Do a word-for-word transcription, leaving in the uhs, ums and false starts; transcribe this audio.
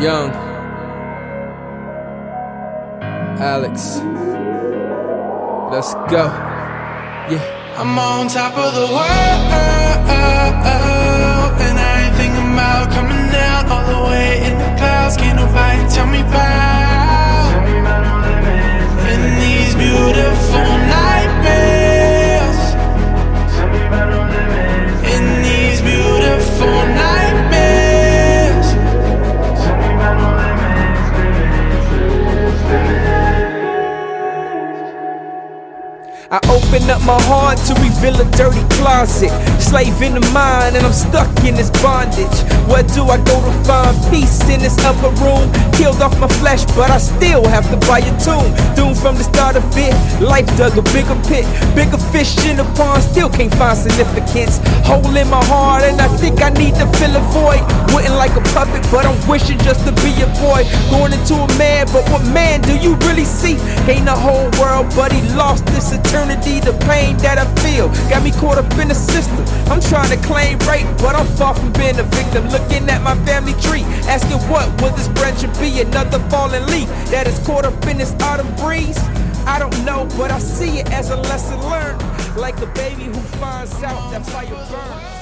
Young, Alex, let's go. Yeah, I'm on top of the world, and I ain't thinking about coming down all the way in the clouds. Can't nobody tell me about in these beautiful nightmares, in these beautiful nightmares. I open up my heart to reveal a dirty closet. Slave in the mind, and I'm stuck in this bondage. Where do I go to find peace in this upper room? Killed off my flesh, but I still have to buy a tomb. Doomed from the start of it, life dug a bigger pit. Bigger fish in the pond, still can't find significance. Hole in my heart, and I think I need to fill a void. Wouldn't like a puppet, but I'm wishing just to be a boy. Going into a man, but what man do you really see? Gained the whole world, but he lost this eternity. The pain that I feel got me caught up in the system. I'm trying to claim right, but I'm far from being a victim. Looking at my family tree, asking what will this branch be? Another fallen leaf that is caught up in this autumn breeze. I don't know, but I see it as a lesson learned. Like a baby who finds out that fire burns.